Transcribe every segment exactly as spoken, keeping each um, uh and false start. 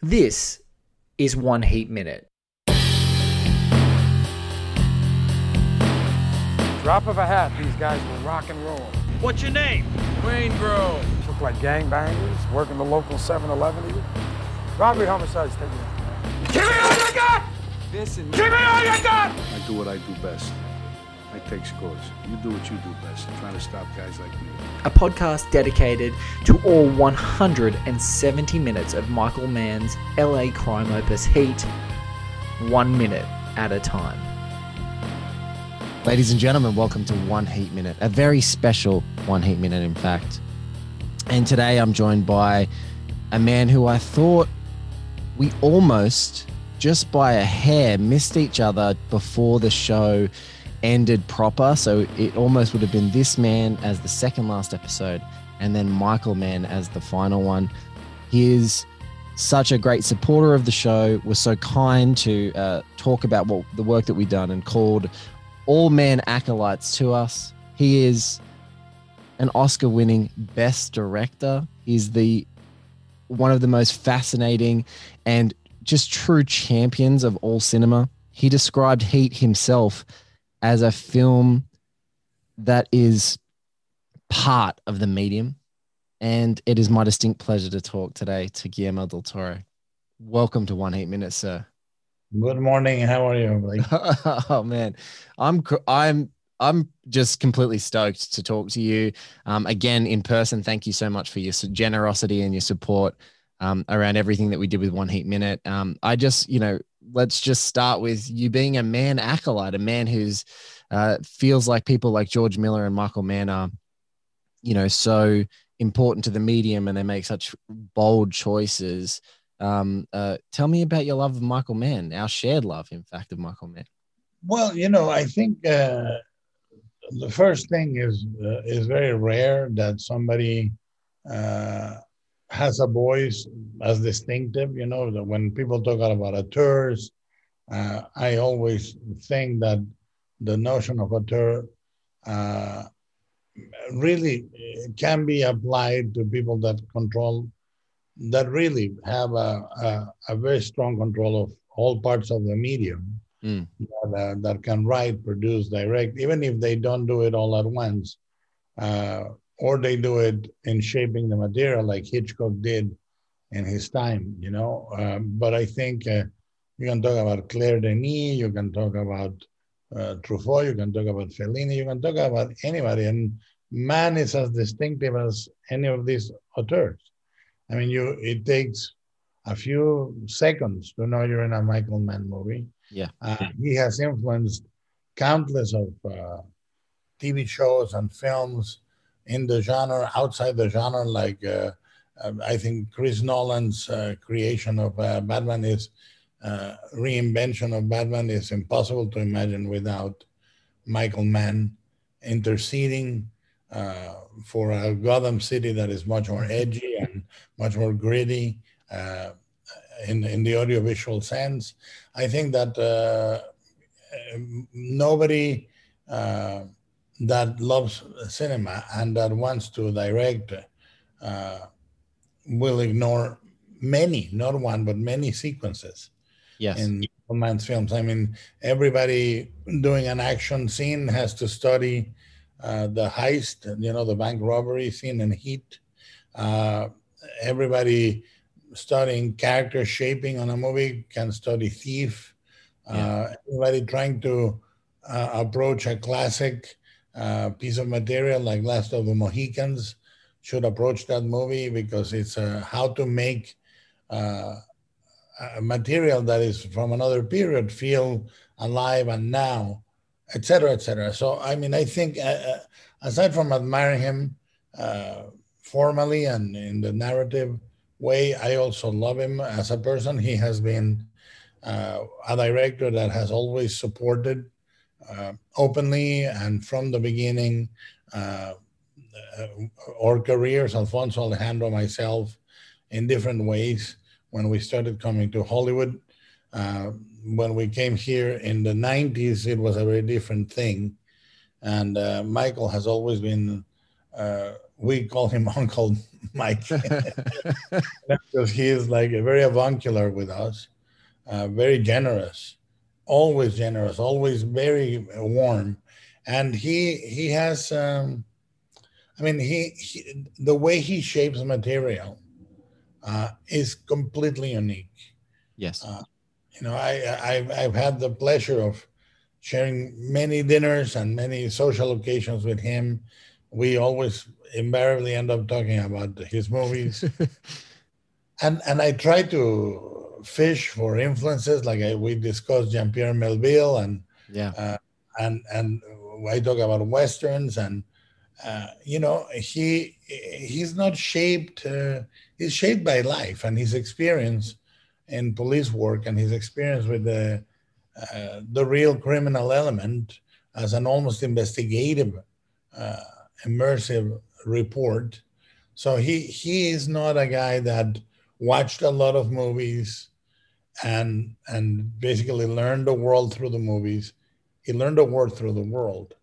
This is One Heat Minute. Drop of a hat, these guys will rock and roll. What's your name? Waingro. Look like gangbangers working the local seven eleven here. Robbery, homicides, take me out. Give me all you got! Listen. Give me all you got! I do what I do best. I take scores. You do what you do best. I'm trying to stop guys like me. A podcast dedicated to all one hundred seventy minutes of Michael Mann's L A crime opus Heat, one minute at a time. Ladies and gentlemen, welcome to One Heat Minute, a very special One Heat Minute, in fact. And today I'm joined by a man who I thought we almost, just by a hair, missed each other before the show ended proper. So it almost would have been this man as the second last episode and then Michael Mann as the final one. He is such a great supporter of the show, was so kind to uh, talk about what the work that we've done and called all man acolytes to us. He is an Oscar-winning best director. He's the one of the most fascinating and just true champions of all cinema. He described Heat himself as a film that is part of the medium. And it is my distinct pleasure to talk today to Guillermo del Toro. Welcome to One Heat Minute, sir. Good morning. How are you, Blake? Oh man, I'm I'm I'm just completely stoked to talk to you um, again in person. Thank you so much for your generosity and your support um, around everything that we did with One Heat Minute. Um, I just, you know. Let's just start with you being a man acolyte, a man who's uh, feels like people like George Miller and Michael Mann are, you know, so important to the medium and they make such bold choices. Um, uh, tell me about your love of Michael Mann, our shared love, in fact, of Michael Mann. Well, you know, I think uh, the first thing is uh, is very rare that somebody uh, has a voice as distinctive, you know, that when people talk about auteurs, uh, I always think that the notion of auteur uh, really can be applied to people that control, that really have a, a, a very strong control of all parts of the medium, mm. that, uh, that can write, produce, direct, even if they don't do it all at once. Uh, or they do it in shaping the material like Hitchcock did in his time, you know? Um, but I think uh, you can talk about Claire Denis, you can talk about uh, Truffaut, you can talk about Fellini, you can talk about anybody. And Mann is as distinctive as any of these auteurs. I mean, you it takes a few seconds to know you're in a Michael Mann movie. Yeah. Uh, he has influenced countless of uh, T V shows and films in the genre, outside the genre, like uh, I think Chris Nolan's uh, creation of uh, Batman is, uh, reinvention of Batman is impossible to imagine without Michael Mann interceding uh, for a Gotham City that is much more edgy and much more gritty uh, in, in the audiovisual sense. I think that uh, nobody, uh, that loves cinema and that wants to direct uh, will ignore many, not one, but many sequences yes. in Mann's films. I mean, everybody doing an action scene has to study uh, the heist, you know, the bank robbery scene in Heat. Uh, everybody studying character shaping on a movie can study Thief. Uh, yeah. Everybody trying to uh, approach a classic Uh, piece of material like Last of the Mohicans should approach that movie because it's uh, how to make uh, a material that is from another period feel alive and now, et cetera, et cetera. So, I mean, I think uh, aside from admiring him uh, formally and in the narrative way, I also love him as a person. He has been uh, a director that has always supported Uh, openly and from the beginning, uh, uh, our careers, Alfonso, Alejandro, myself, in different ways. When we started coming to Hollywood, uh, when we came here in the nineties, it was a very different thing. And uh, Michael has always been Uh, we call him Uncle Mike because he is like a very avuncular with us, uh, very generous, always generous, always very warm. And he he has, um, I mean, he, he the way he shapes material uh, is completely unique. Yes. Uh, you know, I, I, I've had the pleasure of sharing many dinners and many social occasions with him. We always invariably end up talking about his movies. and and I try to fish for influences, like I, we discussed Jean-Pierre Melville, and yeah. uh, and and I talk about Westerns, and uh, you know, he he's not shaped, uh, he's shaped by life and his experience in police work and his experience with the, uh, the real criminal element as an almost investigative uh, immersive report. So he he is not a guy that watched a lot of movies and and basically learned the world through the movies. He learned the world through the world,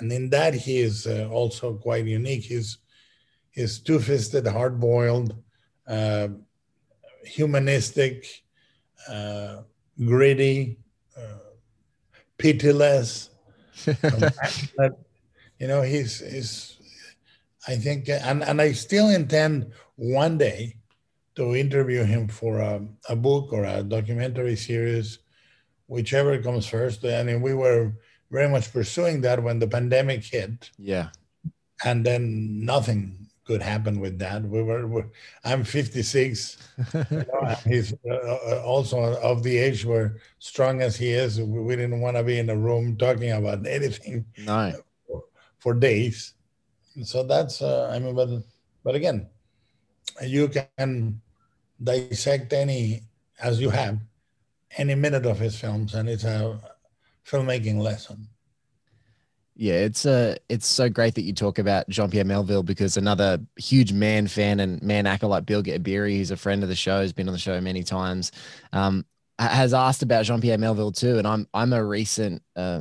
and in that he is uh, also quite unique. He's he's two-fisted, hard-boiled, uh, humanistic, uh, gritty, uh, pitiless. You know, he's, he's, I think, and, and I still intend one day to interview him for a, a book or a documentary series, whichever comes first. I mean, we were very much pursuing that when the pandemic hit. Yeah. And then nothing could happen with that. We were, we're I'm fifty-six. You know, he's also of the age where, strong as he is, we didn't want to be in a room talking about anything. No. For days. So that's, uh, I mean, but, but again, you can dissect any, as you have, any minute of his films, and it's a filmmaking lesson. Yeah, it's uh, it's so great that you talk about Jean-Pierre Melville, because another huge Man fan and Man acolyte, Bill Ghibiri, who's a friend of the show, has been on the show many times, um, has asked about Jean-Pierre Melville too. And I'm, I'm a recent, uh,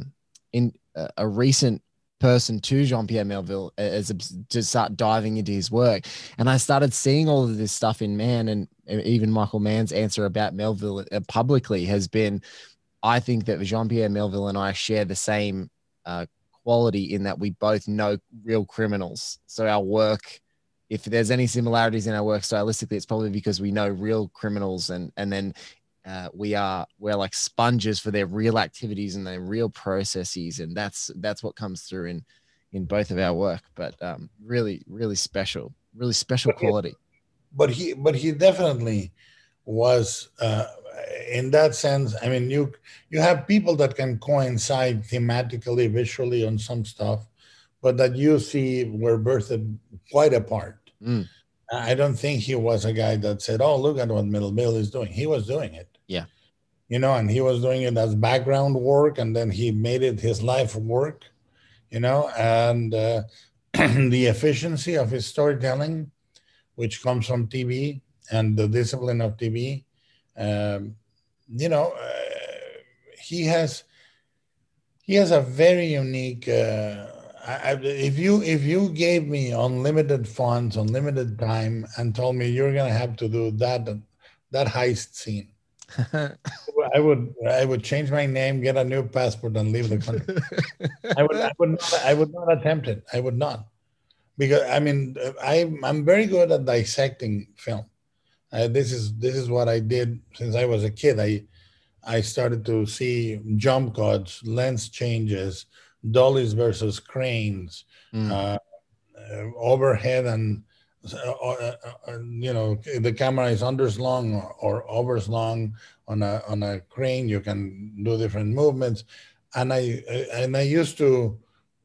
in uh, a recent, person to Jean-Pierre Melville as a, to start diving into his work. And I started seeing all of this stuff in Mann, and even Michael Mann's answer about Melville publicly has been, I think that Jean-Pierre Melville and I share the same uh, quality in that we both know real criminals. So our work, if there's any similarities in our work stylistically, it's probably because we know real criminals, and, and then Uh, we are, we're like sponges for their real activities and their real processes. And that's, that's what comes through in, in both of our work, but um, really, really special, really special but quality. He, but he, but he definitely was uh, in that sense. I mean, you, you have people that can coincide thematically, visually on some stuff, but that you see were birthed quite apart. Mm. I don't think he was a guy that said, oh, look at what Middle Bill is doing. He was doing it. Yeah. You know, and he was doing it as background work, and then he made it his life work, you know, and uh, the efficiency of his storytelling, which comes from T V and the discipline of T V, um, you know, uh, he has, he has a very unique, uh, I, if you if you gave me unlimited funds, unlimited time, and told me you're gonna have to do that that heist scene, I would I would change my name, get a new passport, and leave the country. I would I would not, I would not attempt it. I would not, because I mean I I'm very good at dissecting film. Uh, this is this is what I did since I was a kid. I I started to see jump cuts, lens changes, dollies versus cranes, mm. uh, uh, overhead and, uh, uh, uh, you know, the camera is underslung or, or overslung on a on a crane. You can do different movements. And I and I used to,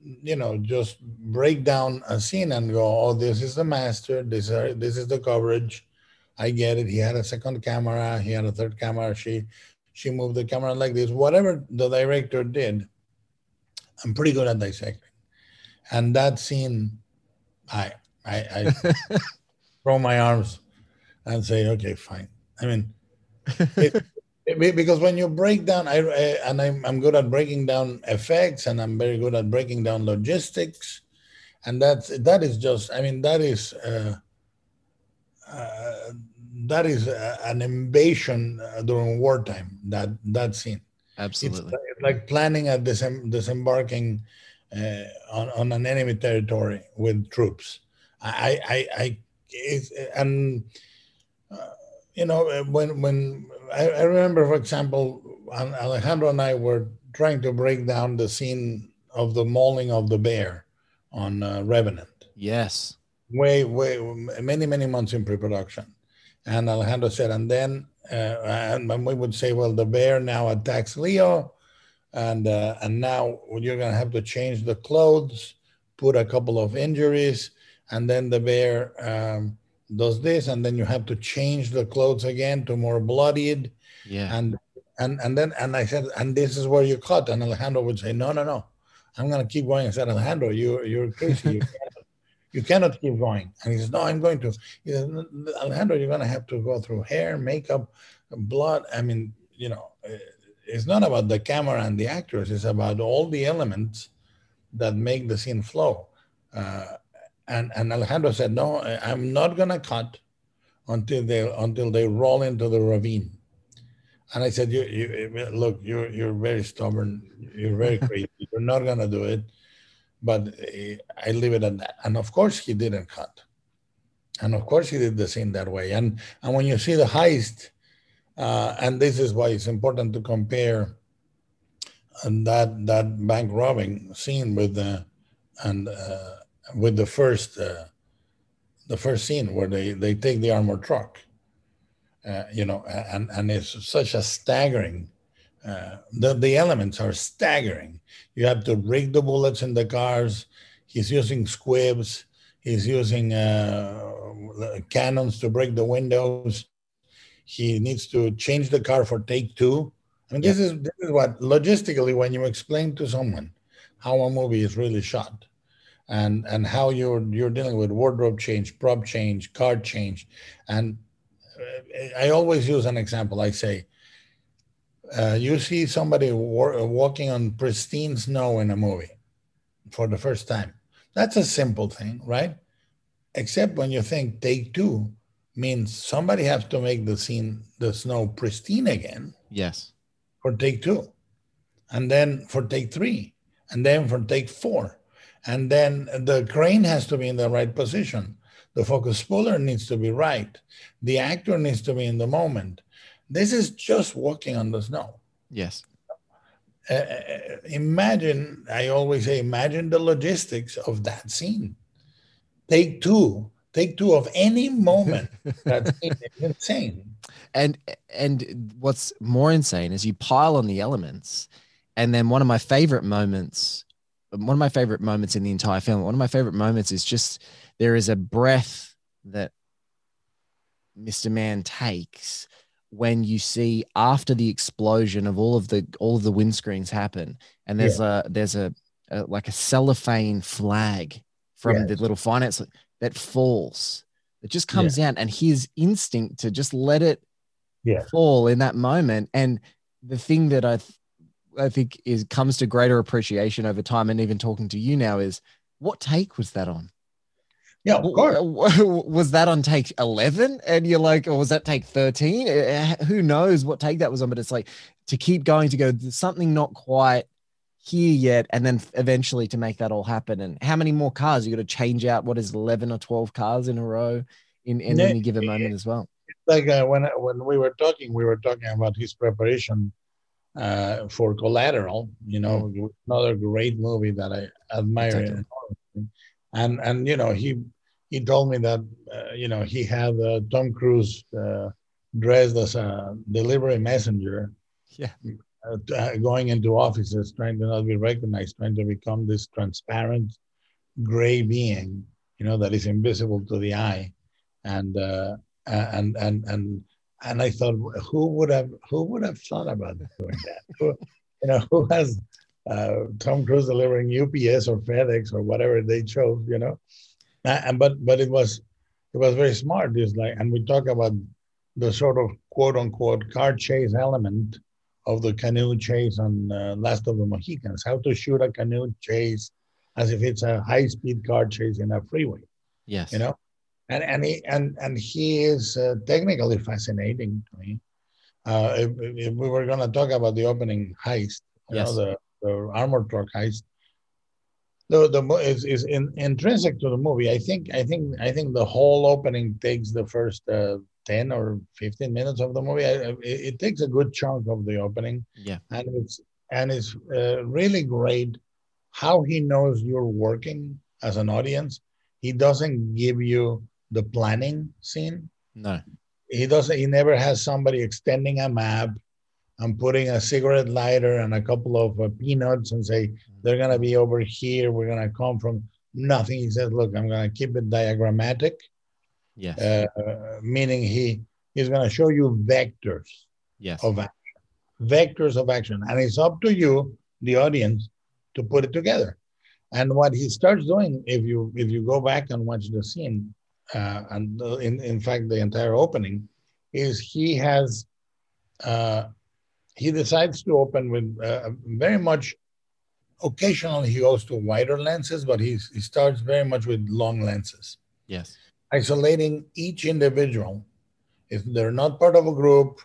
you know, just break down a scene and go, oh, this is the master. This are, this is the coverage. I get it. He had a second camera. He had a third camera. She, she moved the camera like this. Whatever the director did, I'm pretty good at dissecting. And that scene, I I, I throw my arms and say, okay, fine. I mean, it, it, because when you break down, I, I and I'm, I'm good at breaking down effects, and I'm very good at breaking down logistics. And that's, that is just, I mean, that is, uh, uh, that is uh, an invasion uh, during wartime, that, that scene. Absolutely. It's, it's like planning a disem- disembarking uh, on, on an enemy territory with troops. I, I, I it's, and, uh, you know, when, when I, I remember, for example, Alejandro and I were trying to break down the scene of the mauling of the bear on uh, Revenant. Yes. Way, way, many, many months in pre-production. And Alejandro said, and then, uh, and, and we would say, well, the bear now attacks Leo, and uh, and now you're going to have to change the clothes, put a couple of injuries, and then the bear um, does this, and then you have to change the clothes again to more bloodied. Yeah. And and and then, and I said, and this is where you cut. And Alejandro would say, no, no, no, I'm going to keep going. I said, Alejandro, you, you're crazy. You cannot, you cannot keep going. And he says, no, I'm going to. He says, Alejandro, you're going to have to go through hair, makeup, blood. I mean, you know, it's not about the camera and the actors. It's about all the elements that make the scene flow. Uh, and, and Alejandro said, no, I'm not going to cut until they, until they roll into the ravine. And I said, you, you, look, you're, you're very stubborn. You're very crazy. You're not going to do it. But I leave it at that. And of course he didn't cut. And of course he did the scene that way. And, and when you see the heist, uh, and this is why it's important to compare and that, that bank robbing scene with the, and, uh, with the first, uh, the first scene where they, they take the armored truck. Uh, you know, and, and it's such a staggering, uh, the, the elements are staggering. You have to rig the bullets in the cars. He's using squibs. He's using uh, cannons to break the windows. He needs to change the car for take two. I mean, this, yeah. is, this is what, logistically, when you explain to someone how a movie is really shot, and, and how you're, you're dealing with wardrobe change, prop change, car change, and I always use an example. I say, uh, you see somebody war- walking on pristine snow in a movie for the first time. That's a simple thing, right? Except when you think take two means somebody has to make the scene, the snow pristine again. Yes. For take two. And then for take three. And then for take four. And then the crane has to be in the right position. The focus puller needs to be right. The actor needs to be in the moment. This is just walking on the snow. Yes. Uh, imagine, I always say, imagine the logistics of that scene. Take two, take two of any moment. That scene is insane. And, and what's more insane is you pile on the elements. And then one of my favorite moments, one of my favorite moments in the entire film, one of my favorite moments is just... there is a breath that Mister Mann takes when you see after the explosion of all of the all of the windscreens happen, and there's yeah. a there's a, a like a cellophane flag from yes. the little finance that falls. It just comes yeah. down, and his instinct to just let it yeah. fall in that moment. And the thing that I th- I think is comes to greater appreciation over time, and even talking to you now, is what take was that on? Yeah, of course. Was that on take eleven? And you're like, or was that take thirteen? Who knows what take that was on? But it's like to keep going, to go, there's something not quite here yet. And then eventually to make that all happen. And how many more cars? You got to change out what is eleven or twelve cars in a row in, in yeah, any given yeah. moment as well. It's like uh, when, when we were talking, we were talking about his preparation uh, for Collateral, you know, mm. another great movie that I admire. Exactly. And, and you know, he... He told me that, uh, you know, he had uh, Tom Cruise uh, dressed as a delivery messenger, yeah, uh, t- uh, going into offices, trying to not be recognized, trying to become this transparent gray being, you know, that is invisible to the eye. And uh, and and and and I thought, who would have who would have thought about doing that? Who, you know, who has uh, Tom Cruise delivering U P S or FedEx or whatever they chose, you know? Uh, but but it was it was very smart. It's like, and we talk about the sort of quote unquote car chase element of the canoe chase on uh, Last of the Mohicans. How to shoot a canoe chase as if it's a high-speed car chase in a freeway. Yes, you know, and and he and and he is uh, technically fascinating to me. Uh, if, if we were going to talk about the opening heist, you yes. know, the, the armored truck heist, the the is is in, intrinsic to the movie. I think I think I think the whole opening takes the first uh, ten or fifteen minutes of the movie. I, it, it takes a good chunk of the opening. Yeah, and it's and it's uh, really great how he knows you're working as an audience. He doesn't give you the planning scene. No. He doesn't. He never has somebody extending a map and putting a cigarette lighter and a couple of uh, peanuts and say, they're going to be over here. We're going to come from nothing. He says, look, I'm going to keep it diagrammatic. Yes. Uh, uh, meaning he is going to show you vectors yes. of action. Vectors of action. And it's up to you, the audience, to put it together. And what he starts doing, if you if you go back and watch the scene, uh, and the, in, in fact, the entire opening, is he has, uh, he decides to open with uh, very much, occasionally he goes to wider lenses, but he's, he starts very much with long lenses. Yes. Isolating each individual. If they're not part of a group,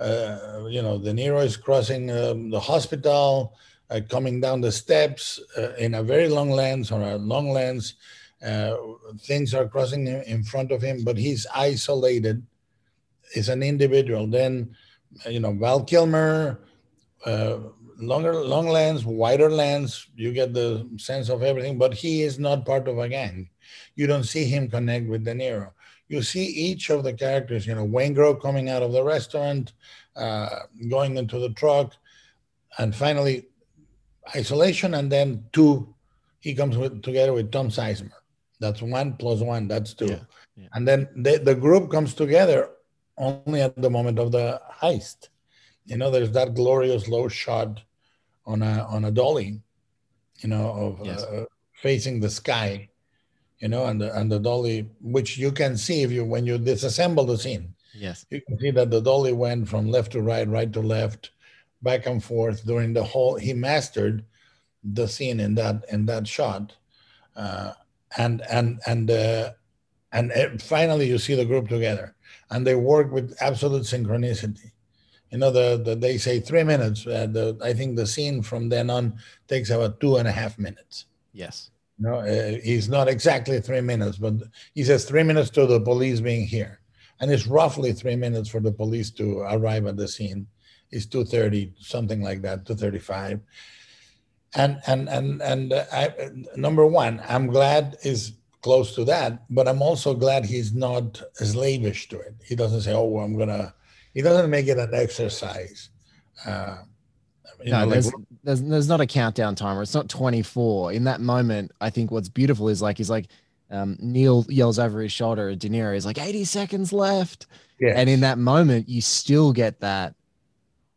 uh, you know, De Niro is crossing um, the hospital, Uh, coming down the steps uh, in a very long lens or a long lens, uh, things are crossing him in front of him, but he's isolated as an individual. Then, you know, Val Kilmer, uh, longer, long lens, wider lens, you get the sense of everything, but he is not part of a gang. You don't see him connect with De Niro. You see each of the characters, you know, Waingro coming out of the restaurant, uh, going into the truck, and finally, isolation, and then two, he comes with, together with Tom Sizemore. That's one plus one, that's two. Yeah, yeah. And then the, the group comes together only at the moment of the heist. You know, there's that glorious low shot on a on a dolly, you know, of yes. uh, facing the sky, you know, and the, and the dolly, which you can see if you when you disassemble the scene. Yes. You can see that the dolly went from left to right, right to left, back and forth during the whole. He mastered the scene in that in that shot, uh, and and and uh, and finally you see the group together, and they work with absolute synchronicity. You know, the, the they say three minutes. Uh, the, I think the scene from then on takes about two and a half minutes. Yes. You know, uh, he's not exactly three minutes, but he says three minutes to the police being here, and it's roughly three minutes for the police to arrive at the scene. Is two thirty, something like that, two thirty-five. And and and and I, number one, I'm glad is close to that, but I'm also glad he's not slavish to it. He doesn't say, oh, well, I'm gonna. He doesn't make it an exercise. Uh, no, know, there's, like, there's there's not a countdown timer. It's not twenty-four. In that moment, I think what's beautiful is like he's like. Um, Neil yells over his shoulder at De Niro. He's like, eighty seconds left. Yes. And in that moment, you still get that.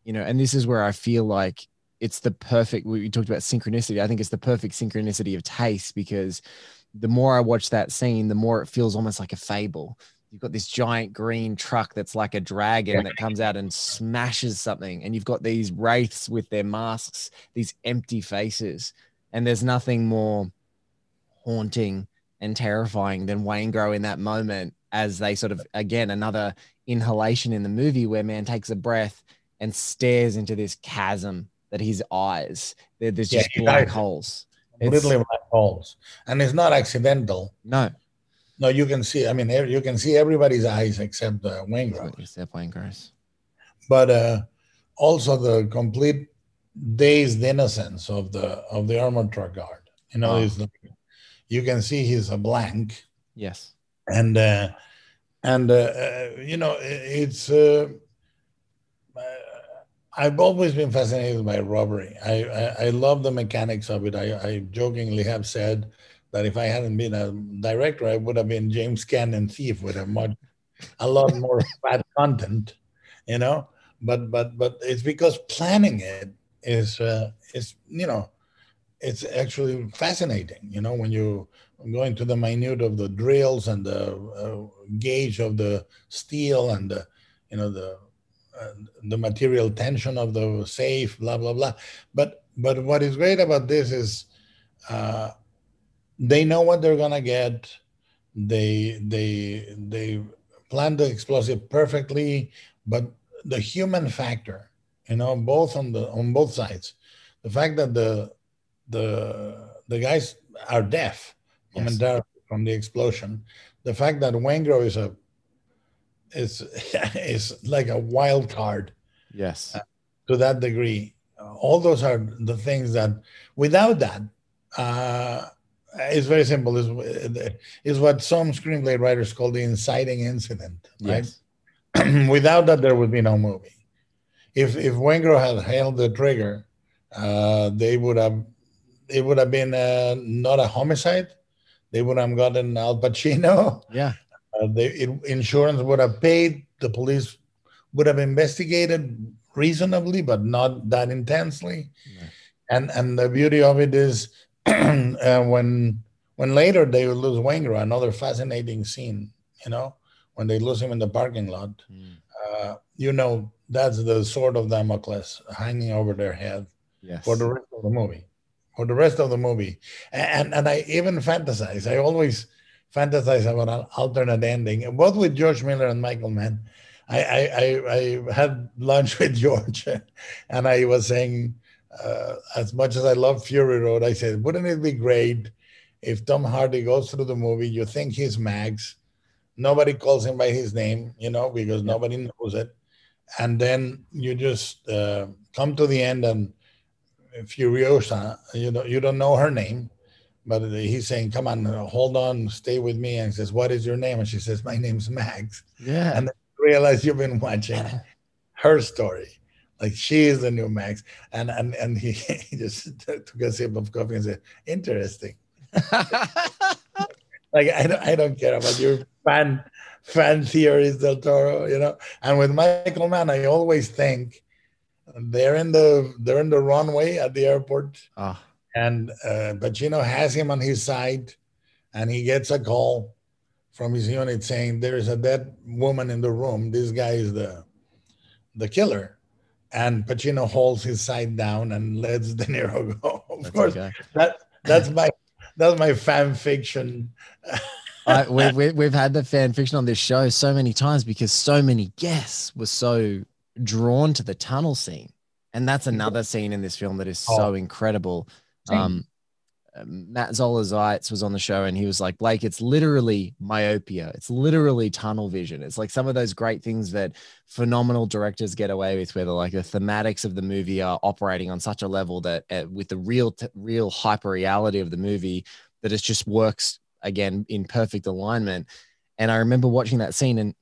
You know, and this is where I feel like it's the perfect, we talked about synchronicity. I think it's the perfect synchronicity of taste, because the more I watch that scene, the more it feels almost like a fable. You've got this giant green truck that's like a dragon that comes out and smashes something. And you've got these wraiths with their masks, these empty faces. And there's nothing more haunting and terrifying than Waingro in that moment, as they sort of, again, another inhalation in the movie where man takes a breath and stares into this chasm that his eyes, there's just yeah, black holes. Literally black holes. And it's not accidental. No. No, you can see, I mean, you can see everybody's eyes except uh, Waingro. Except Waingro's. But uh, also the complete dazed innocence of the of the armored truck guard. You know, oh. like, you can see he's a blank. Yes. And, uh, and uh, uh, you know, it's... Uh, I've always been fascinated by robbery. I, I, I love the mechanics of it. I, I jokingly have said that if I hadn't been a director, I would have been James Cameron Thief with a much, a lot more fat content, you know. But but but it's because planning it is uh, is you know, it's actually fascinating. You know, when you go into the minute of the drills and the uh, gauge of the steel and the you know the. Uh, the material tension of the safe, blah, blah, blah. But but what is great about this is uh, they know what they're gonna get. They they they plan the explosive perfectly, but the human factor, you know, both on the on both sides, the fact that the the the guys are deaf momentarily from the explosion, the fact that Waingro is a is is like a wild card, yes, uh, to that degree. All those are the things that, without that, uh, it's very simple. It's, it's what some screenplay writers call the inciting incident, right? Yes. Without that, there would be no movie. If if Waingro had held the trigger, uh, they would have. It would have been uh, not a homicide. They would have gotten Al Pacino. Yeah. Uh, they, it, insurance would have paid. The police would have investigated reasonably, but not that intensely. Yeah. And and the beauty of it is, uh, when when later they would lose Waingro, another fascinating scene, you know, when they lose him in the parking lot, mm. uh, you know, that's the sword of Damocles hanging over their head, yes, for the rest of the movie. For the rest of the movie. And and I even fantasize. I always fantasize about an alternate ending. Both with George Miller and Michael Mann. I, I, I, I had lunch with George, and I was saying, uh, as much as I love Fury Road, I said, wouldn't it be great if Tom Hardy goes through the movie, you think he's Max, nobody calls him by his name, you know, because nobody knows it. And then you just uh, come to the end and Furiosa, you know, you don't know her name, but he's saying, come on, hold on, stay with me. And he says, what is your name? And she says, my name's Max. Yeah. And then realize you've been watching her story, like she is the new Max, and and and he, he just took a sip of coffee and said, "Interesting." Like I don't I don't care about your fan fan theories, Del Toro, you know. And with Michael Mann, I always think they're in the they're in the runway at the airport, oh. and uh, Pacino has him on his side, and he gets a call from his unit saying, there is a dead woman in the room. This guy is the the killer. And Pacino holds his side down and lets De Niro go. Of that's course, okay. that that's my that's my fan fiction. I, we, we, we've had the fan fiction on this show so many times because so many guests were so drawn to the tunnel scene. And that's another scene in this film that is oh. so incredible. Um, Matt Zoller-Zeitz was on the show and he was like, Blake, it's literally myopia. It's literally tunnel vision. It's like some of those great things that phenomenal directors get away with, where the, like the thematics of the movie are operating on such a level that uh, with the real, t- real hyper reality of the movie, that it just works again in perfect alignment. And I remember watching that scene, and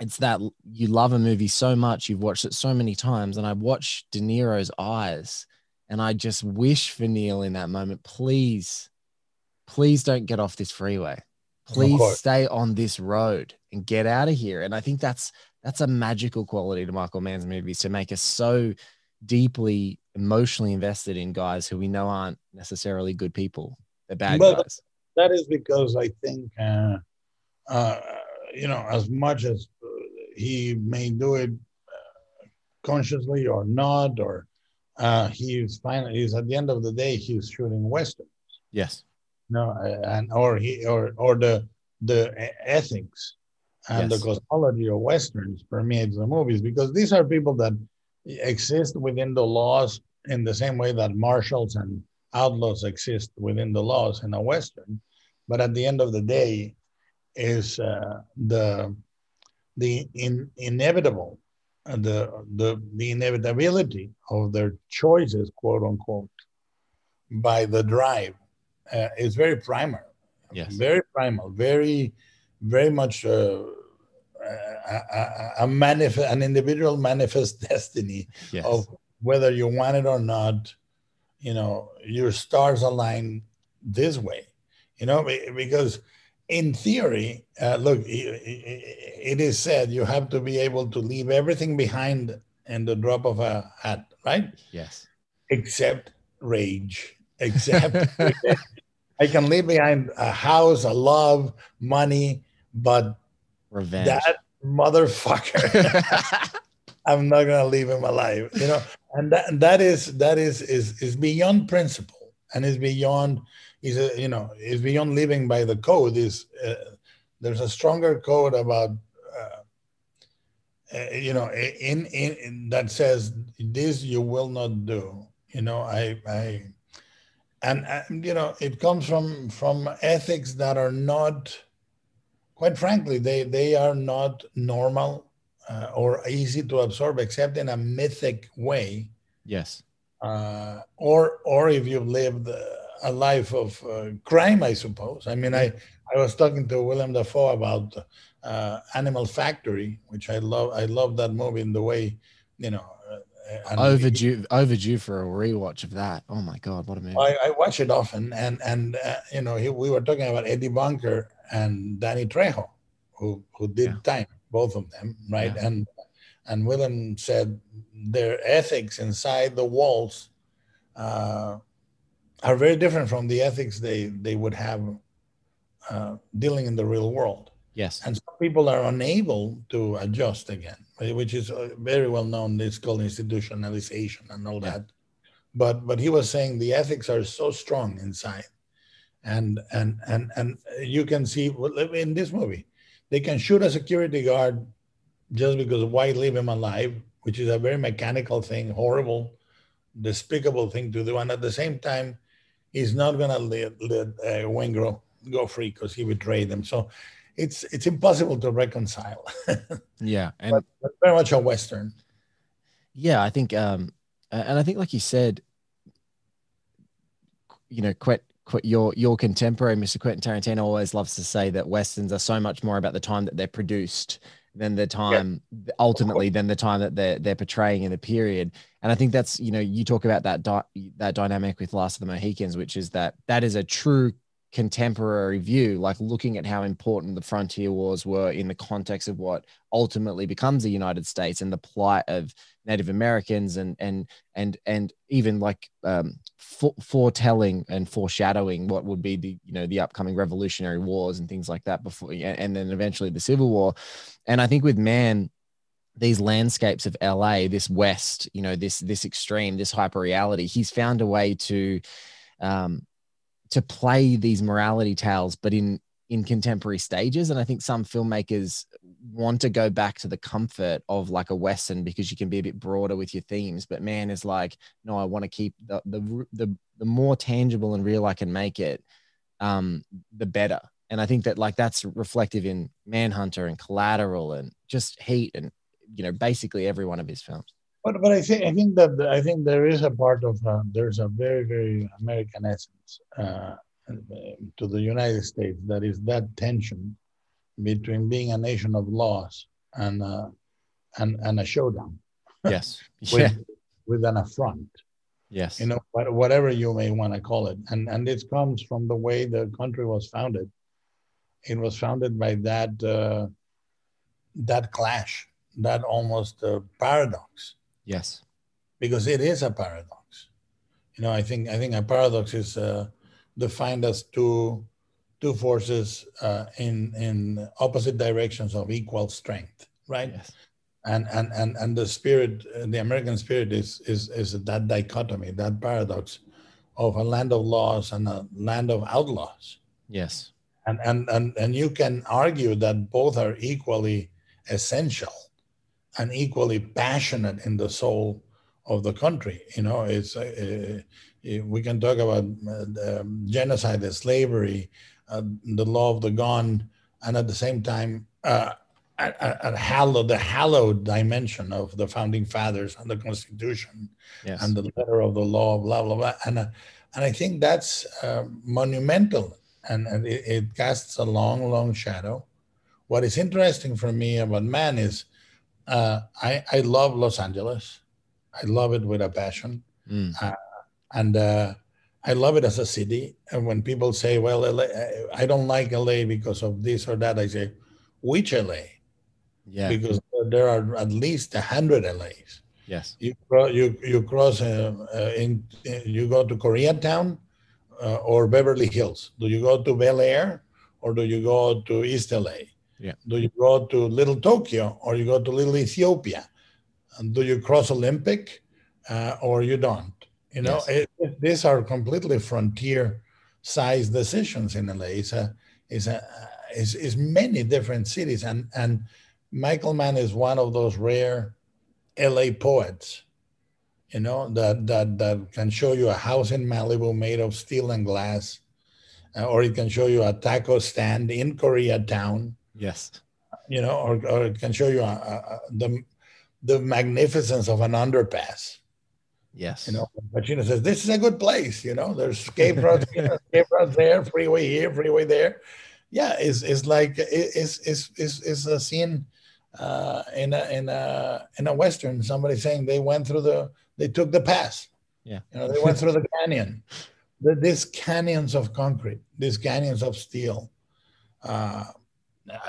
it's that you love a movie so much. You've watched it so many times. And I watched De Niro's eyes, and I just wish for Neil in that moment, please, please don't get off this freeway. Please stay on this road and get out of here. And I think that's that's a magical quality to Michael Mann's movies, to make us so deeply emotionally invested in guys who we know aren't necessarily good people. They're bad well, guys. That is because I think, uh, uh, you know, as much as he may do it consciously or not, or Uh, he's finally, he's at the end of the day, he's shooting westerns. Yes. No, and or he or or the the ethics and yes. the cosmology of westerns permeates the movies, because these are people that exist within the laws in the same way that marshals and outlaws exist within the laws in a western. But at the end of the day, is uh, the the in, inevitable. The, the the inevitability of their choices, quote unquote, by the drive uh, is very primal. Yes. Very primal, very, very much uh, a, a manif- an individual manifest destiny, yes, of whether you want it or not. You know, your stars align this way, you know, because in theory, uh, look, it is said you have to be able to leave everything behind in the drop of a hat, right? Yes. Except rage. Except I can leave behind a house, a love, money, but revenge. That motherfucker, I'm not gonna leave him alive. You know, and that that is that is is is beyond principle, and is beyond. is a, you know, is beyond living by the code. Is uh, there's a stronger code about uh, uh, you know in, in in that says this you will not do. You know, I I and I, you know it comes from from ethics that are not, quite frankly, they they are not normal uh, or easy to absorb, except in a mythic way. Yes. Uh, or or if you've lived a life of uh, crime, I suppose. I mean, I, I was talking to Willem Dafoe about uh, Animal Factory, which I love. I love that movie in the way, you know. Uh, overdue it, overdue for a rewatch of that. Oh my God, what a movie! I, I watch it often, and and uh, you know, he, we were talking about Eddie Bunker and Danny Trejo, who who did yeah. time, both of them, right? Yeah. And and Willem said their ethics inside the walls uh, are very different from the ethics they, they would have uh, dealing in the real world. Yes. And some people are unable to adjust again, which is very well known. It's called institutionalization and all yeah. that. But but he was saying the ethics are so strong inside. And, and, and, and you can see in this movie, they can shoot a security guard just because why leave him alive, which is a very mechanical thing, horrible, despicable thing to do. And at the same time, he's not going to let, let uh, Waingro go free because he betrayed them. So it's it's impossible to reconcile. yeah. And but, but very much a Western. Yeah, I think, um, and I think like you said, you know, quite, quite your, your contemporary, Mister Quentin Tarantino, always loves to say that Westerns are so much more about the time that they're produced than the time yeah. ultimately than the time that they're, they're portraying in the period. And I think that's, you know, you talk about that, di- that dynamic with Last of the Mohicans, which is that that is a true contemporary view, like looking at how important the frontier wars were in the context of what ultimately becomes the United States and the plight of Native Americans and, and, and, and even like um, for- foretelling and foreshadowing what would be the, you know, the upcoming revolutionary wars and things like that before, and, and then eventually the Civil War. And I think with Mann, these landscapes of L A, this West, you know, this, this extreme, this hyper reality, he's found a way to, um, to play these morality tales, but in, in contemporary stages. And I think some filmmakers want to go back to the comfort of like a Western because you can be a bit broader with your themes, but man is like, no, I want to keep the, the, the, the more tangible and real I can make it, um, the better. And I think that like, that's reflective in Manhunter and Collateral and just Heat and, you know, basically every one of his films. But but I think I think that I think there is a part of uh, there's a very very American essence uh, to the United States that is that tension between being a nation of laws and uh, and and a showdown. Yes. with, yeah. with an affront. Yes. You know, whatever you may want to call it, and and it comes from the way the country was founded. It was founded by that uh, that clash, that almost uh, paradox. Yes, because it is a paradox. You know, I think I think a paradox is uh, defined as two two forces uh, in in opposite directions of equal strength, right? Yes. And and and and the spirit, the American spirit, is is is that dichotomy, that paradox, of a land of laws and a land of outlaws. Yes. And and and and you can argue that both are equally essential and equally passionate in the soul of the country. You know, it's uh, uh, we can talk about uh, um, genocide, slavery, uh, the law of the gun, and at the same time, uh, a, a, a hallowed, the hallowed dimension of the founding fathers and the Constitution yes. and the letter of the law, blah, blah, blah. And, uh, and I think that's uh, monumental, and, and it, it casts a long, long shadow. What is interesting for me about Mann is Uh, I, I love Los Angeles. I love it with a passion. Mm. Uh, and uh, I love it as a city. And when people say, well, L A, I don't like L A because of this or that, I say, which L A? Yeah. Because there are at least a hundred L As. Yes. You, cro- you, you cross, uh, uh, in, uh, you go to Koreatown uh, or Beverly Hills. Do you go to Bel Air or do you go to East L A? Yeah. Do you go to Little Tokyo or you go to Little Ethiopia? And do you cross Olympic uh, or you don't? You know, yes. it, it, these are completely frontier size decisions in L A. It's a, it's a, it's, it's many different cities, and and Michael Mann is one of those rare L A poets, you know, that that that can show you a house in Malibu made of steel and glass, uh, or it can show you a taco stand in Koreatown. Yes, you know, or or it can show you a, a, the the magnificence of an underpass. Yes, you know, Pacino says this is a good place. You know, there's escape routes here, escape routes there, freeway here, freeway there. Yeah, it's it's like it's it's it's, it's a scene uh, in a in a in a western. Somebody saying they went through the they took the pass. Yeah, you know, they went through the canyon. The, these canyons of concrete, these canyons of steel, uh,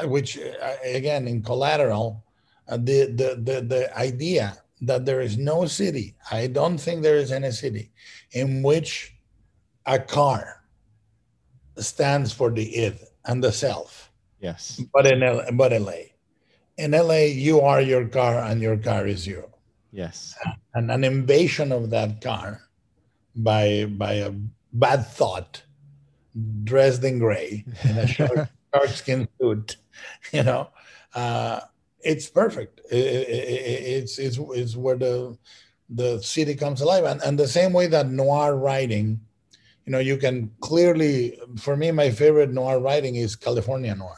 which again in Collateral, uh, the the the the idea that there is no city, I don't think there is any city, in which a car stands for the id and the self. Yes. But in L A, but L A. In L A, you are your car and your car is you. Yes. And an invasion of that car by by a bad thought, dressed in gray, in a short, dark skin suit, you know, uh, it's perfect. It, it, it's it's it's where the the city comes alive, and and the same way that noir writing, you know, you can clearly. For me, my favorite noir writing is California noir.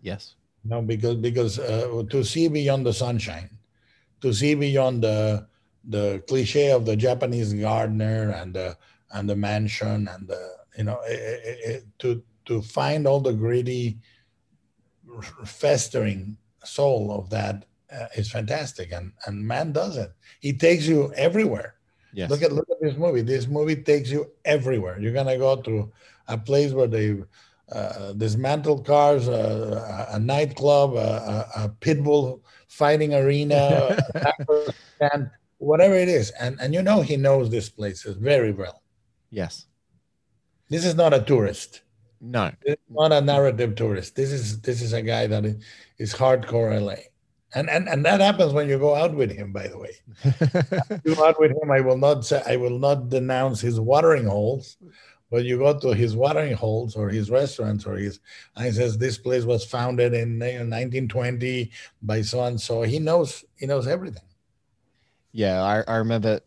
Yes. You know, because because uh, to see beyond the sunshine, to see beyond the the cliche of the Japanese gardener and the and the mansion and the you know it, it, it, to to find all the gritty, festering soul of that uh, is fantastic, and and man does it. He takes you everywhere. Yes. Look at look at this movie. This movie takes you everywhere. You're gonna go to a place where they uh, dismantle cars, uh, a nightclub, uh, a, a pit bull fighting arena, and whatever it is. And and you know he knows these places very well. Yes. This is not a tourist. No, it's not a narrative tourist. This is this is a guy that is, is hardcore L A, and and and that happens when you go out with him. By the way, if you go out with him, I will not say I will not denounce his watering holes, but you go to his watering holes or his restaurants or his. And he says this place was founded in nineteen twenty by so and so. He knows he knows everything. Yeah, I, I remember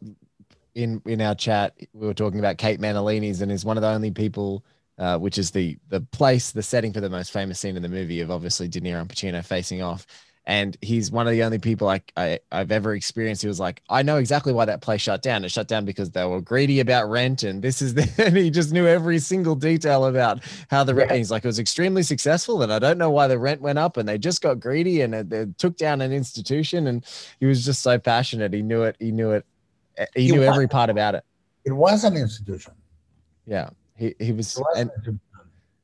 in in our chat we were talking about Kate Mantilini's, and is one of the only people. Uh, which is the the place, the setting for the most famous scene in the movie of obviously De Niro and Pacino facing off. And he's one of the only people I, I, I've ever experienced. He was like, I know exactly why that place shut down. It shut down because they were greedy about rent. And this is the, and he just knew every single detail about how the rent, yeah. He's like, it was extremely successful. And I don't know why the rent went up, and they just got greedy and it, it took down an institution. And he was just so passionate. He knew it. He knew it. He, he knew was, every part about it. It was an institution. Yeah. He, he was, and,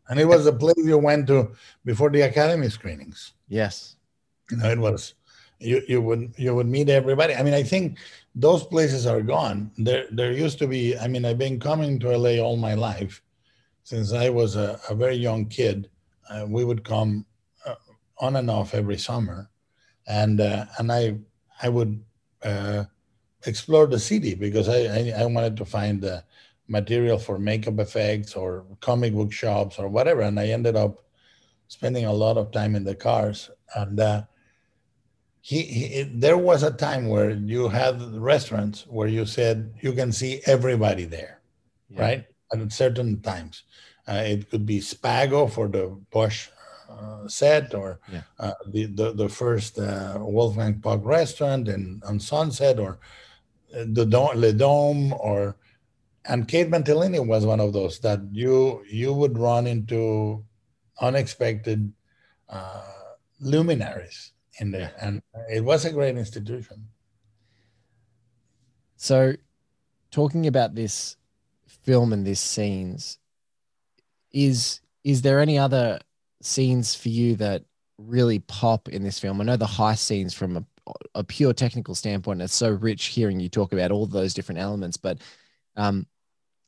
and it was a place you went to before the Academy screenings. Yes, you know it was. You you would you would meet everybody. I mean, I think those places are gone. There there used to be. I mean, I've been coming to L A all my life, since I was a, a very young kid. Uh, we would come uh, on and off every summer, and uh, and I I would uh, explore the city because I I, I wanted to find. Uh, material for makeup effects or comic book shops or whatever, and I ended up spending a lot of time in the cars. And uh, he, he there was a time where you had restaurants where you said you can see everybody there, yeah. Right? At certain times, uh, it could be Spago for the Bush uh, set, or yeah. uh, the, the the first uh, Wolfgang Puck restaurant in on Sunset, or the Dome, Le Dome, or and Kate Mantilini was one of those that you you would run into unexpected uh, luminaries in there, and it was a great institution. So, talking about this film and these scenes, is is there any other scenes for you that really pop in this film? I know the heist scenes from a, a pure technical standpoint. It's so rich hearing you talk about all those different elements, but um.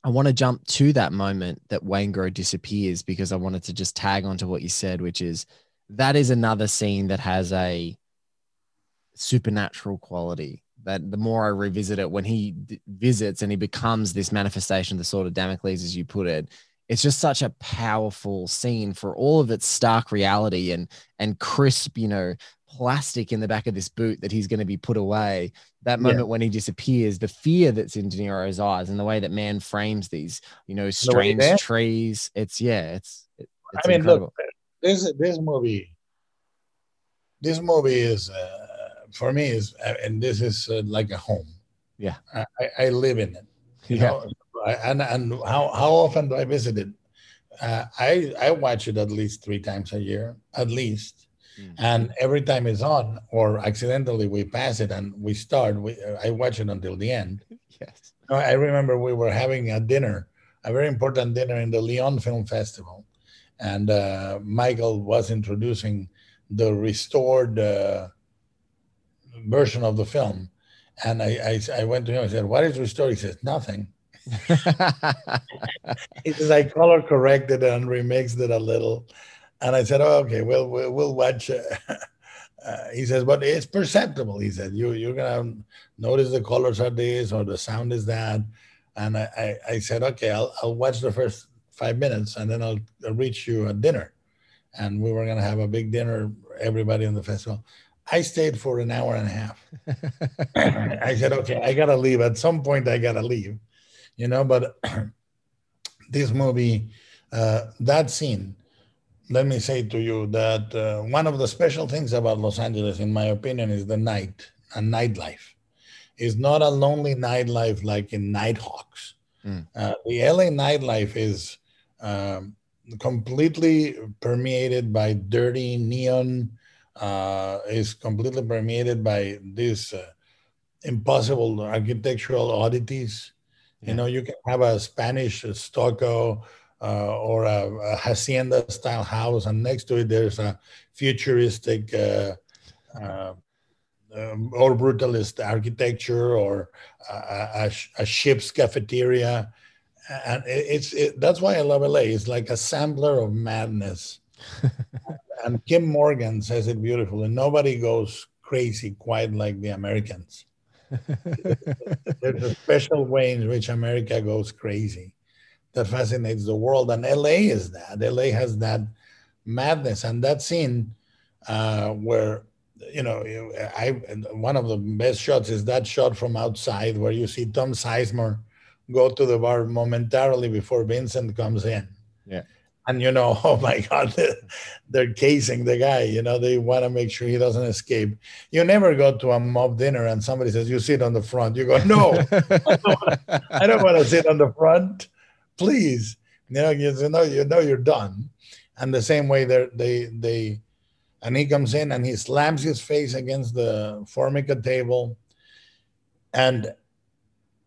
I want to jump to that moment that Waingro disappears, because I wanted to just tag onto what you said, which is that is another scene that has a supernatural quality that the more I revisit it, when he d- visits and he becomes this manifestation of the sword of Damocles, as you put it, it's just such a powerful scene for all of its stark reality and and crisp, you know, plastic in the back of this boot that he's going to be put away. That moment yeah. when he disappears, the fear that's in De Niro's eyes and the way that Mann frames these, you know, strange the trees. It's yeah, it's. it's I mean, incredible. Look, this this movie, this movie is uh, for me is, and this is uh, like a home. Yeah, I, I live in it. You yeah. know? And and how, how often do I visit it? Uh, I I watch it at least three times a year, at least. Mm. And every time it's on, or accidentally we pass it and we start, we, I watch it until the end. Yes. I remember we were having a dinner, a very important dinner in the Lyon Film Festival. And uh, Michael was introducing the restored uh, version of the film. And I, I, I went to him and said, "What is restored?" He says, "Nothing." It is, I color corrected and remixed it a little, and I said, "Oh, okay, well, we'll, we'll watch." Uh, uh, he says, "But it's perceptible." He said, "You you're gonna notice the colors are this or the sound is that," and I I, I said, "Okay, I'll I'll watch the first five minutes and then I'll, I'll reach you at dinner," and we were gonna have a big dinner, everybody in the festival. I stayed for an hour and a half. I said, "Okay, I gotta leave at some point. I gotta leave." You know, but this movie, uh, that scene, let me say to you that uh, one of the special things about Los Angeles, in my opinion, is the night and nightlife. It's not a lonely nightlife like in Nighthawks. Mm. Uh, the L A nightlife is um, completely permeated by dirty neon, uh, is completely permeated by these uh, impossible architectural oddities. You know, you can have a Spanish stucco uh, or a, a hacienda-style house, and next to it there's a futuristic uh, uh, um, or brutalist architecture, or a, a, a ship's cafeteria, and it's it, that's why I love L A. It's like a sampler of madness. And Kim Morgan says it beautifully: nobody goes crazy quite like the Americans. There's a special way in which America goes crazy that fascinates the world, and L A is that. L A has that madness, and that scene uh, where, you know, I one of the best shots is that shot from outside where you see Tom Sizemore go to the bar momentarily before Vincent comes in. Yeah, and you know, oh my God, they're casing the guy. You know, they want to make sure he doesn't escape. You never go to a mob dinner and somebody says, "You sit on the front." You go, "No, I don't want to sit on the front, please." You know, you know, you know you're done. And the same way they they they, and he comes in and he slams his face against the formica table, and.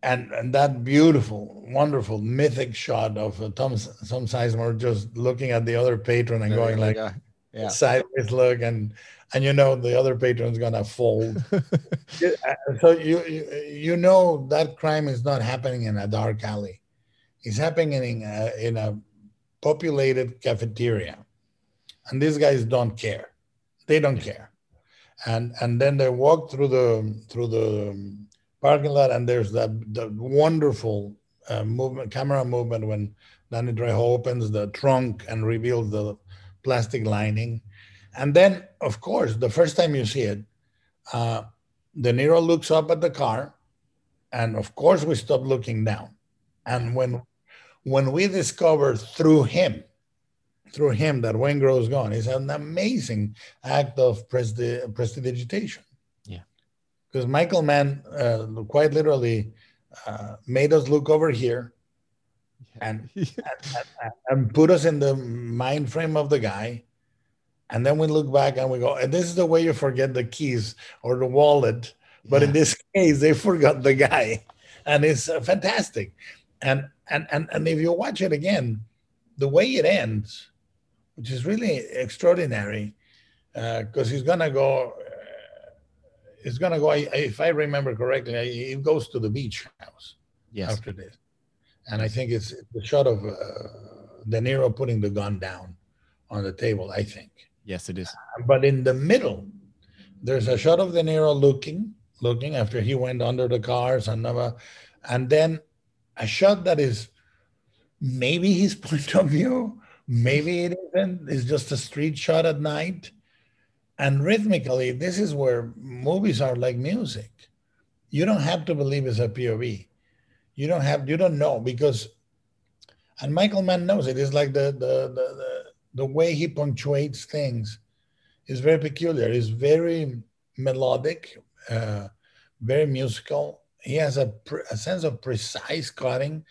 And, and that beautiful, wonderful, mythic shot of uh, Tom, Tom Sizemore just looking at the other patron and no, going like, like yeah. sideways look, and and you know the other patron's gonna fold. So you, you you know that crime is not happening in a dark alley; it's happening in a, in a populated cafeteria, and these guys don't care. They don't care, and and then they walk through the through the. parking lot, and there's that the wonderful uh, movement, camera movement when Danny Trejo opens the trunk and reveals the plastic lining. And then, of course, the first time you see it, uh, De Niro looks up at the car, and of course we stop looking down. And when when we discover through him, through him that Waingro is gone, it's an amazing act of presti- prestidigitation. Because Michael Mann uh, quite literally uh, made us look over here and, and, and, and put us in the mind frame of the guy. And then we look back and we go, and this is the way you forget the keys or the wallet. But yeah. in this case, they forgot the guy. And it's uh, fantastic. And, and, and, and if you watch it again, the way it ends, which is really extraordinary, because uh, he's going to go... It's gonna go. If I remember correctly, it goes to the beach house. Yes. After this, and I think it's the shot of uh, De Niro putting the gun down on the table. I think. Yes, it is. Uh, but in the middle, there's a shot of De Niro looking, looking after he went under the cars and never, and then a shot that is maybe his point of view, maybe it isn't, it's just a street shot at night. And rhythmically, this is where movies are like music. You don't have to believe it's a P O V. You don't have, you don't know, because, and Michael Mann knows it, it's like the, the, the, the, the way he punctuates things is very peculiar. It's very melodic, uh, very musical. He has a, pre- a sense of precise cutting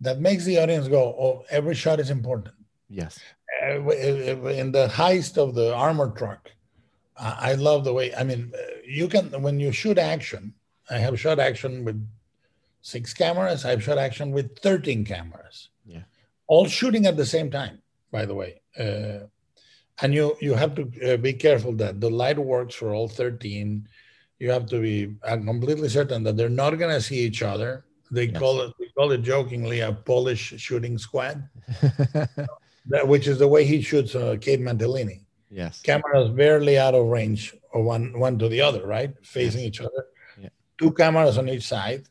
that makes the audience go, oh, every shot is important. Yes. Uh, in the heist of the armored truck, I love the way, I mean, you can, when you shoot action, I have shot action with six cameras, I've shot action with thirteen cameras. Yeah. All shooting at the same time, by the way. Uh, and you, you have to uh, be careful that the light works for all thirteen. You have to be uh, completely certain that they're not going to see each other. They yes. call it, we call it jokingly a Polish shooting squad, that, which is the way he shoots uh, Kate Mantilini. Yes. Cameras barely out of range or one, one to the other, right? Facing yes. each other. Yeah. Two cameras on each side,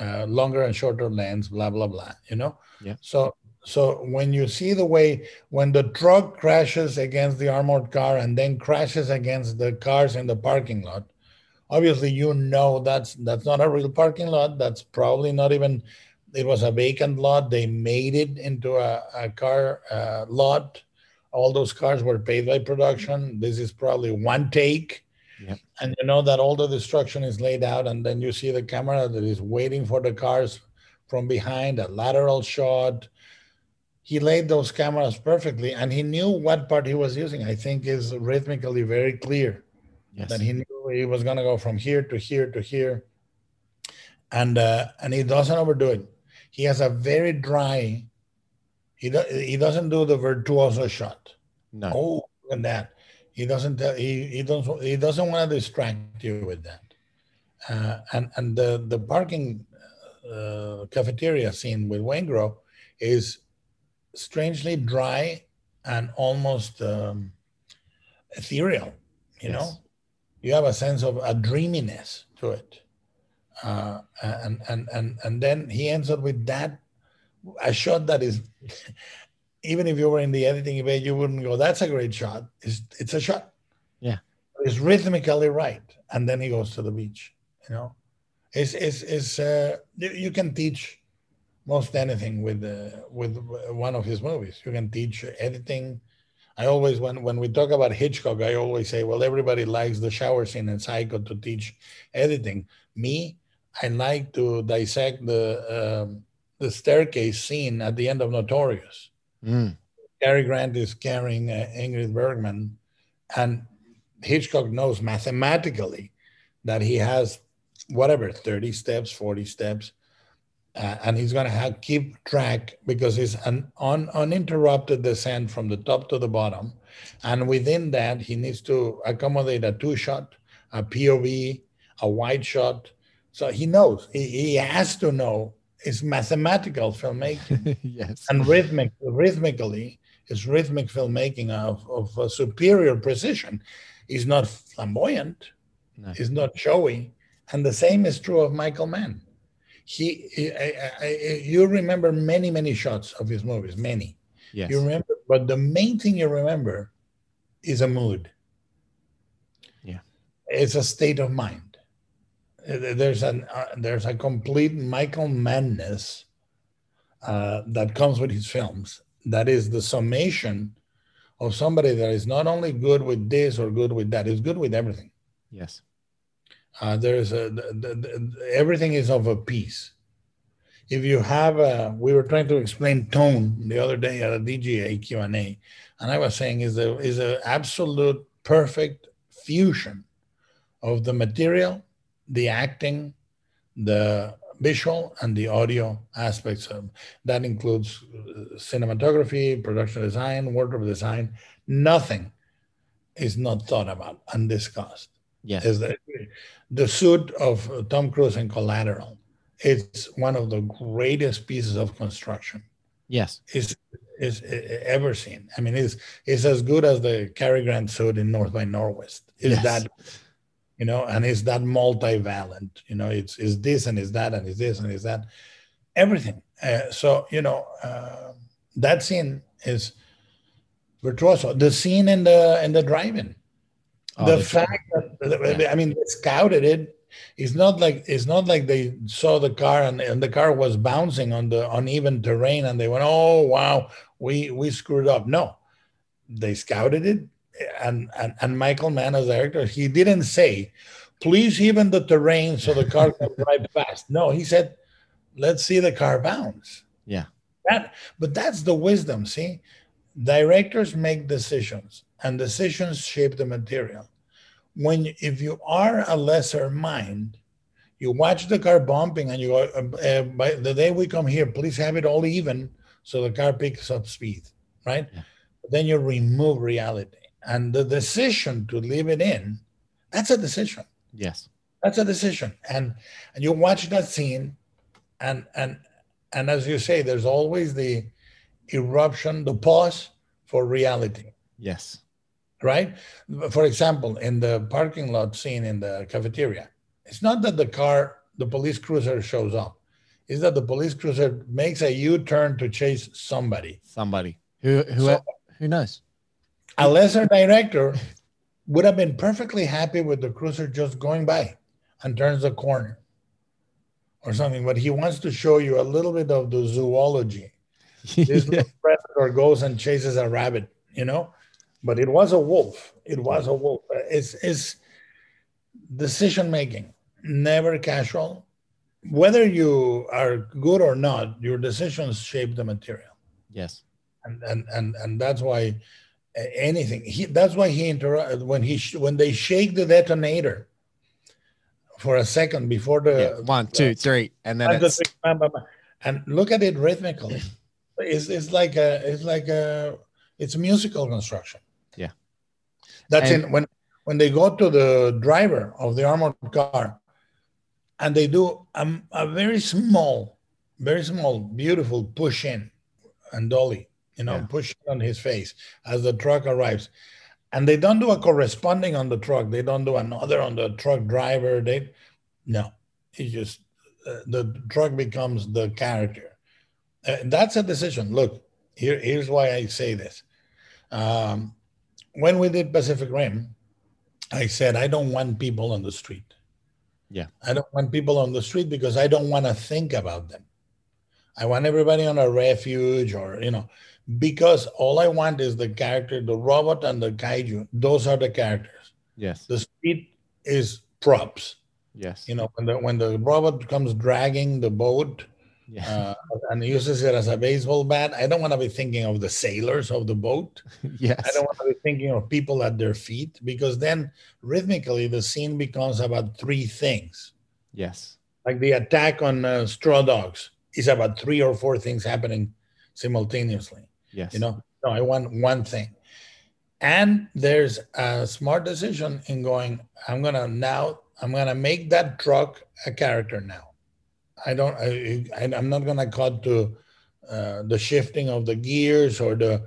uh, longer and shorter lens, blah, blah, blah, you know? Yeah. So so when you see the way, when the truck crashes against the armored car and then crashes against the cars in the parking lot, obviously, you know, that's, that's not a real parking lot. That's probably not even, it was a vacant lot. They made it into a, a car uh, lot. All those cars were paid by production. This is probably one take. Yep. And you know that all the destruction is laid out, and then you see the camera that is waiting for the cars from behind, a lateral shot. He laid those cameras perfectly, and he knew what part he was using. I think is rhythmically very clear yes. that he knew he was going to go from here to here to here. And, uh, and he doesn't overdo it. He has a very dry... He do, he doesn't do the virtuoso shot. No. Oh, look at that. He doesn't tell, he he doesn't he doesn't want to distract you with that. Uh, and and the the parking uh, cafeteria scene with Waingro is strangely dry and almost um, ethereal. You yes. know, you have a sense of a dreaminess to it. Uh, and and and and then he ends up with that. A shot that is, even if you were in the editing event, you wouldn't go, that's a great shot. It's, it's a shot. Yeah. It's rhythmically right. And then he goes to the beach, you know. It's, it's, it's uh, you can teach most anything with uh, with one of his movies. You can teach editing. I always, when, when we talk about Hitchcock, I always say, well, everybody likes the shower scene in Psycho to teach editing. Me, I like to dissect the... Um, the staircase scene at the end of Notorious. Mm. Cary Grant is carrying uh, Ingrid Bergman, and Hitchcock knows mathematically that he has whatever, thirty steps, forty steps, uh, and he's gonna have, keep track because it's an un, uninterrupted descent from the top to the bottom. And within that, he needs to accommodate a two shot, a P O V, a wide shot. So he knows, he, he has to know. It's mathematical filmmaking, yes, and rhythmic, rhythmically, it's rhythmic filmmaking of, of uh, superior precision. It's not flamboyant, no. It's not showy, and the same is true of Michael Mann. He, he I, I, you remember many, many shots of his movies, many. Yes. You remember, but the main thing you remember is a mood. Yeah, it's a state of mind. There's an uh, there's a complete Michael Mann-ness uh, that comes with his films. That is the summation of somebody that is not only good with this or good with that, is good with everything. Yes. Uh, there's a the, the, the, everything is of a piece. If you have a, we were trying to explain tone the other day at a D G A Q and A, and I was saying is a is an absolute perfect fusion of the material, the acting, the visual, and the audio aspects. Of, that includes cinematography, production design, wardrobe design. Nothing is not thought about and discussed. Yes. Is the, the suit of Tom Cruise in Collateral, it's one of the greatest pieces of construction. Yes. Is is ever seen. I mean, it's, it's as good as the Cary Grant suit in North by Northwest. Is yes. that... You know, and it's that multivalent, you know, it's, it's this and it's that and it's this and it's that. everything. Uh, so, you know, uh, that scene is virtuoso. The scene in the in the drive-in, oh, the fact true. that yeah. I mean, they scouted it. It's not like it's not like they saw the car and, and the car was bouncing on the uneven terrain and they went, oh wow, we we screwed up. No, they scouted it, and and, and Michael Mann as director, he didn't say, please even the terrain so the car can drive fast. No, he said, let's see the car bounce. Yeah. That, but that's the wisdom, see? Directors make decisions, and decisions shape the material. When, if you are a lesser mind, you watch the car bumping and you go, uh, uh, by the day we come here, please have it all even so the car picks up speed, right? Yeah. But then you remove reality. And the decision to leave it in, that's a decision. Yes. That's a decision. And, and you watch that scene, and and and as you say, there's always the eruption, the pause for reality. Yes. Right? For example, in the parking lot scene in the cafeteria, it's not that the car, the police cruiser shows up. It's that the police cruiser makes a U-turn to chase somebody. Somebody. Who, who, so, who knows? A lesser director would have been perfectly happy with the cruiser just going by and turns the corner or something. But he wants to show you a little bit of the zoology. This yeah. predator goes and chases a rabbit, you know? But it was a wolf. It was a wolf. It's, it's decision-making, never casual. Whether you are good or not, your decisions shape the material. Yes. And and and, and that's why anything, he, that's why he interrupted, when, he sh- when they shake the detonator for a second before the... Yeah. One, two, three, and then it's... And look at it rhythmically. It's, it's like a, it's like a, it's musical construction. Yeah. That's and in when, when they go to the driver of the armored car and they do a, a very small, very small, beautiful push in and dolly, you know, yeah. push on his face as the truck arrives. And they don't do a corresponding on the truck. They don't do another on the truck driver. They, no, it's just uh, the truck becomes the character. Uh, that's a decision. Look, here, here's why I say this. Um, when we did Pacific Rim, I said, I don't want people on the street. Yeah. I don't want people on the street because I don't want to think about them. I want everybody on a refuge or, you know, because all I want is the character, the robot and the kaiju. Those are the characters. Yes. The street is props. Yes. You know, when the, when the robot comes dragging the boat, yeah. Uh, and uses it as a baseball bat. I don't want to be thinking of the sailors of the boat. Yes. I don't want to be thinking of people at their feet, because then rhythmically the scene becomes about three things. Yes. Like the attack on uh, straw dogs is about three or four things happening simultaneously. Yes. You know, no, I want one thing. And there's a smart decision in going, I'm going to now, I'm going to make that truck a character now. I don't. I, I, I'm not gonna cut to uh, the shifting of the gears or the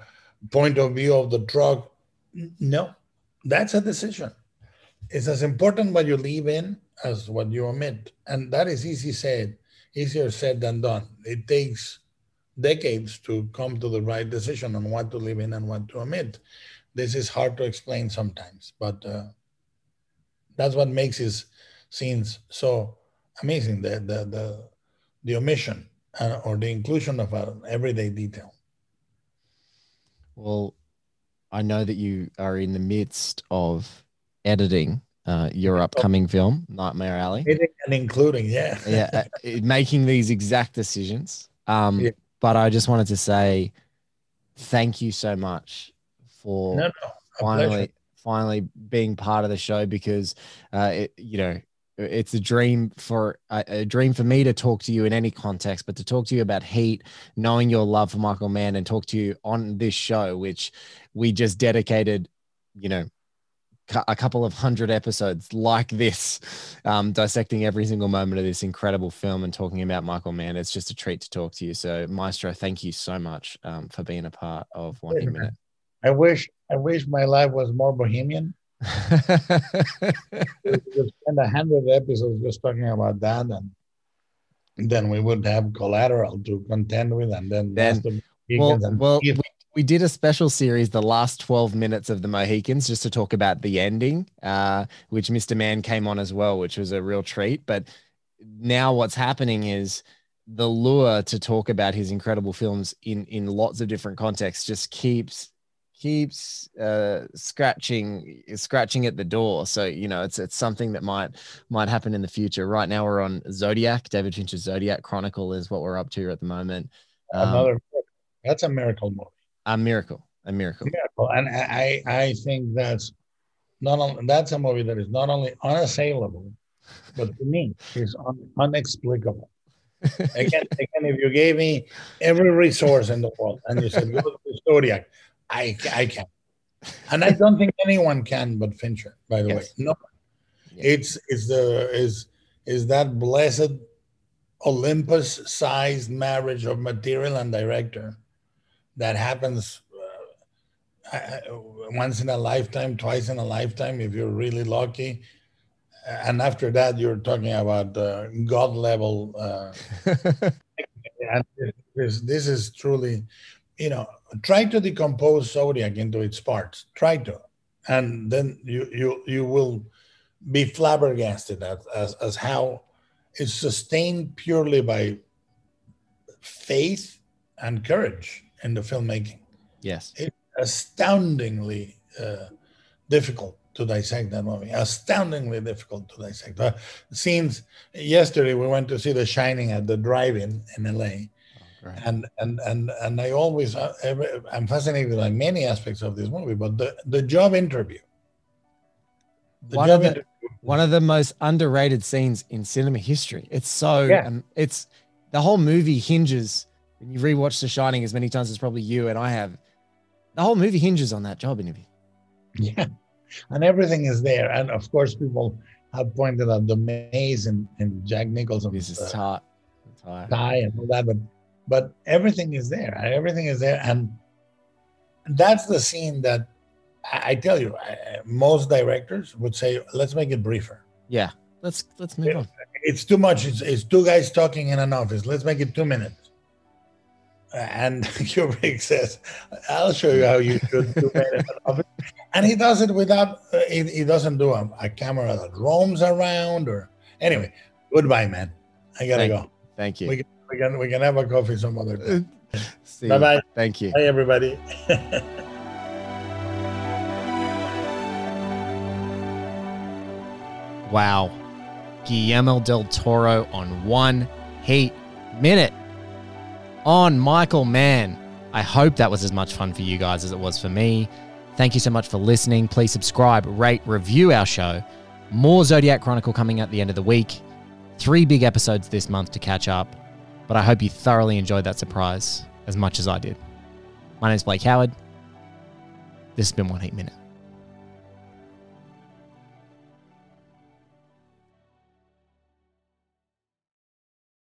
point of view of the truck. No, that's a decision. It's as important what you leave in as what you omit, and that is easy said, easier said than done. It takes decades to come to the right decision on what to leave in and what to omit. This is hard to explain sometimes, but uh, that's what makes his scenes so amazing, the the the, the omission uh, or the inclusion of an everyday detail. Well, I know that you are in the midst of editing uh, your upcoming film, Nightmare Alley. Editing and including, yeah. yeah, uh, making these exact decisions. Um, yeah. But I just wanted to say thank you so much for no, no, finally pleasure. finally being part of the show, because, uh, it, you know, it's a dream for a dream for me to talk to you in any context, but to talk to you about Heat, knowing your love for Michael Mann, and talk to you on this show, which we just dedicated, you know, a couple of hundred episodes like this, um, dissecting every single moment of this incredible film and talking about Michael Mann. It's just a treat to talk to you. So Maestro, thank you so much um, for being a part of One Heat Minute. I wish, I wish my life was more bohemian. We spent a hundred episodes just talking about that, and then we would have Collateral to contend with, and then, then Last of the Mohicans. Well, and well we, we did a special series, the last twelve minutes of the Mohicans, just to talk about the ending, uh, which Mister Mann came on as well, which was a real treat. But now what's happening is the lure to talk about his incredible films in, in lots of different contexts just keeps keeps uh, scratching scratching at the door. So, you know, it's it's something that might might happen in the future. Right now we're on Zodiac. David Fincher's Zodiac Chronicle is what we're up to at the moment. Um, Another, that's a miracle movie. A miracle, a miracle. miracle. And I, I think that's, not only, that's a movie that is not only unassailable, but to me is un, unexplicable. Again, again, if you gave me every resource in the world and you said, go to the Zodiac, I, I can't. And I don't think anyone can but Fincher, by the yes. way. No. Yeah. It's it's the is is that blessed Olympus-sized marriage of material and director that happens uh, I, once in a lifetime, twice in a lifetime, if you're really lucky. And after that, you're talking about uh, God level. Uh, and this, this is truly, you know, try to decompose Zodiac into its parts. Try to, and then you you you will be flabbergasted at as as how it's sustained purely by faith and courage in the filmmaking. Yes, it's astoundingly uh, difficult to dissect that movie. Astoundingly difficult to dissect. Uh, scenes, yesterday we went to see The Shining at the drive-in in L A. Oh, and, and and and I always, uh, every, I'm fascinated by many aspects of this movie, but the, the job interview. The one, job of the, interview. One of the most underrated scenes in cinema history. It's so, yeah. um, it's, the whole movie hinges, and you've rewatched The Shining as many times as probably you and I have. The whole movie hinges on that job interview. Yeah. And everything is there. And of course, people have pointed out the maze and, and Jack Nicholson's uh, tie, tie and all that. But, but everything is there. Everything is there. And that's the scene that I, I tell you, I, most directors would say, let's make it briefer. Yeah, let's let's move it, on. It's too much. It's, it's two guys talking in an office. Let's make it two minutes. And Kubrick says, I'll show you how you should do it. And he does it without, uh, he, he doesn't do a, a camera that roams around or, anyway, goodbye, man. I gotta Thank go. You. Thank you. We can, we, can, we can have a coffee some other time. Bye-bye. Thank you. Bye, everybody. Wow. Guillermo del Toro on One Heat Minute. On Michael Mann. I hope that was as much fun for you guys as it was for me. Thank you so much for listening. Please subscribe, rate, review our show. More Zodiac Chronicle coming at the end of the week. Three big episodes this month to catch up, but I hope you thoroughly enjoyed that surprise as much as I did. My name's Blake Howard. This has been One Heat Minute.